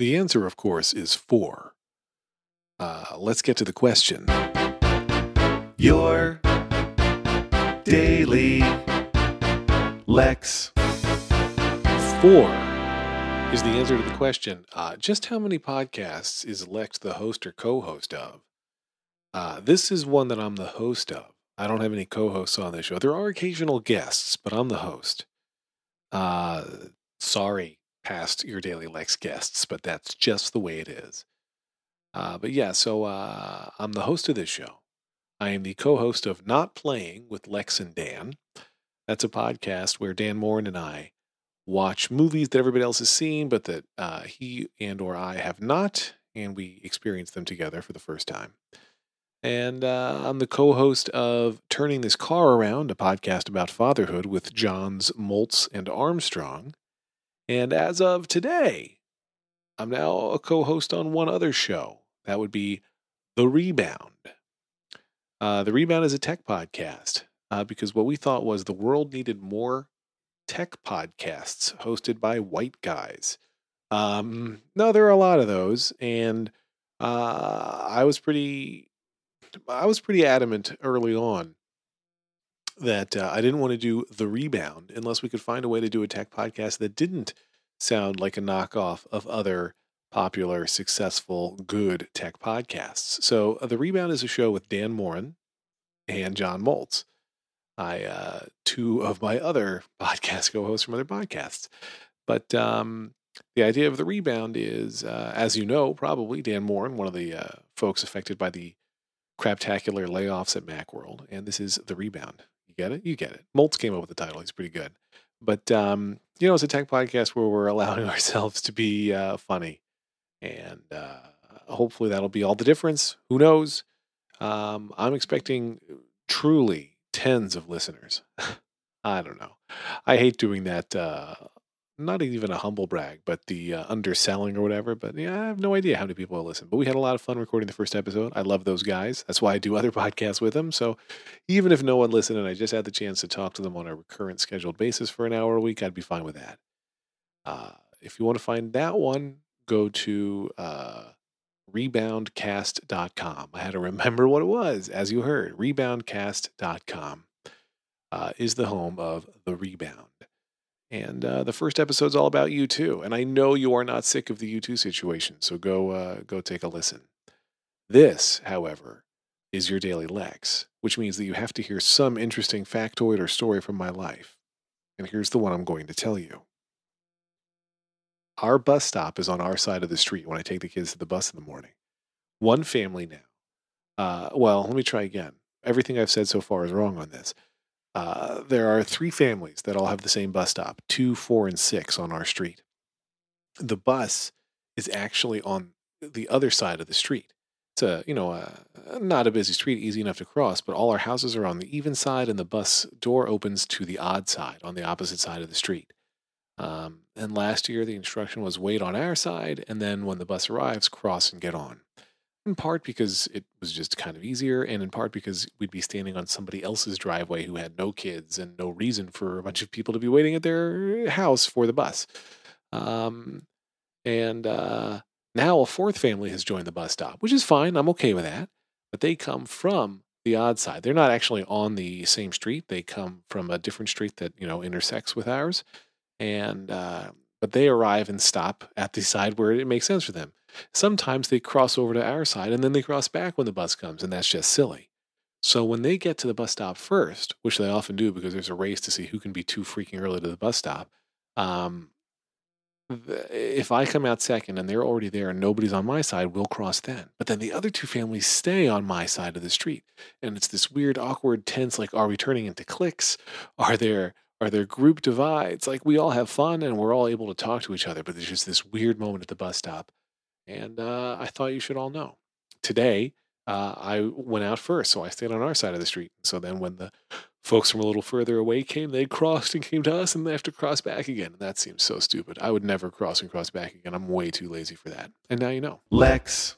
The answer, of course, is 4. Let's get to the question. Your Daily Lex. 4 is the answer to the question. Just how many podcasts is Lex the host or co-host of? This is one that I'm the host of. I don't have any co-hosts on this show. There are occasional guests, but I'm the host. Sorry, past Your Daily Lex guests, but that's just the way it is. So I'm the host of this show. I am the co-host of Not Playing with Lex and Dan. That's a podcast where Dan Morin and I watch movies that everybody else has seen, but that he and or I have not, and we experience them together for the first time. And I'm the co-host of Turning This Car Around, a podcast about fatherhood with Johns, Moltz, and Armstrong. And as of today, I'm now a co-host on one other show. That would be The Rebound. The Rebound is a tech podcast because what we thought was the world needed more tech podcasts hosted by white guys. No, there are a lot of those, and I was pretty adamant early on that I didn't want to do The Rebound unless we could find a way to do a tech podcast that didn't sound like a knockoff of other popular, successful, good tech podcasts. So The Rebound is a show with Dan Morin and John Moltz, two of my other podcast co-hosts from other podcasts. But the idea of The Rebound is, as you know, probably Dan Morin, one of the folks affected by the craptacular layoffs at Macworld, and this is The Rebound. You get it? You get it. Moltz came up with the title. He's pretty good. But, it's a tech podcast where we're allowing ourselves to be funny, and hopefully that'll be all the difference. Who knows? I'm expecting truly tens of listeners. I don't know. I hate doing that. Not even a humble brag, but the underselling or whatever. But yeah, I have no idea how many people will listen. But we had a lot of fun recording the first episode. I love those guys. That's why I do other podcasts with them. So even if no one listened and I just had the chance to talk to them on a recurrent scheduled basis for an hour a week, I'd be fine with that. If you want to find that one, go to reboundcast.com. I had to remember what it was, as you heard. Reboundcast.com is the home of The Rebound. And the first episode's all about U2, and I know you are not sick of the U2 situation, so go take a listen. This, however, is Your Daily Lex, which means that you have to hear some interesting factoid or story from my life. And here's the one I'm going to tell you. Our bus stop is on our side of the street when I take the kids to the bus in the morning. One family now. Let me try again. Everything I've said so far is wrong on this. There are 3 families that all have the same bus stop, 2, 4, and 6 on our street. The bus is actually on the other side of the street. It's not a busy street, easy enough to cross, but all our houses are on the even side and the bus door opens to the odd side on the opposite side of the street. And last year the instruction was wait on our side. And then when the bus arrives, cross and get on. In part because it was just kind of easier, and in part because we'd be standing on somebody else's driveway who had no kids and no reason for a bunch of people to be waiting at their house for the bus. Now a 4th family has joined the bus stop, which is fine. I'm okay with that. But they come from the odd side. They're not actually on the same street. They come from a different street that, intersects with ours. And but they arrive and stop at the side where it makes sense for them. Sometimes they cross over to our side and then they cross back when the bus comes, and that's just silly. So when they get to the bus stop first, which they often do because there's a race to see who can be too freaking early to the bus stop, if I come out second and they're already there and nobody's on my side, we'll cross then. But then the other 2 families stay on my side of the street, and it's this weird, awkward, tense, like, are we turning into cliques? Are there group divides? Like, we all have fun and we're all able to talk to each other, but there's just this weird moment at the bus stop. And I thought you should all know. Today, I went out first, so I stayed on our side of the street. So then when the folks from a little further away came, they crossed and came to us, and they have to cross back again. And that seems so stupid. I would never cross and cross back again. I'm way too lazy for that. And now you know. Lex.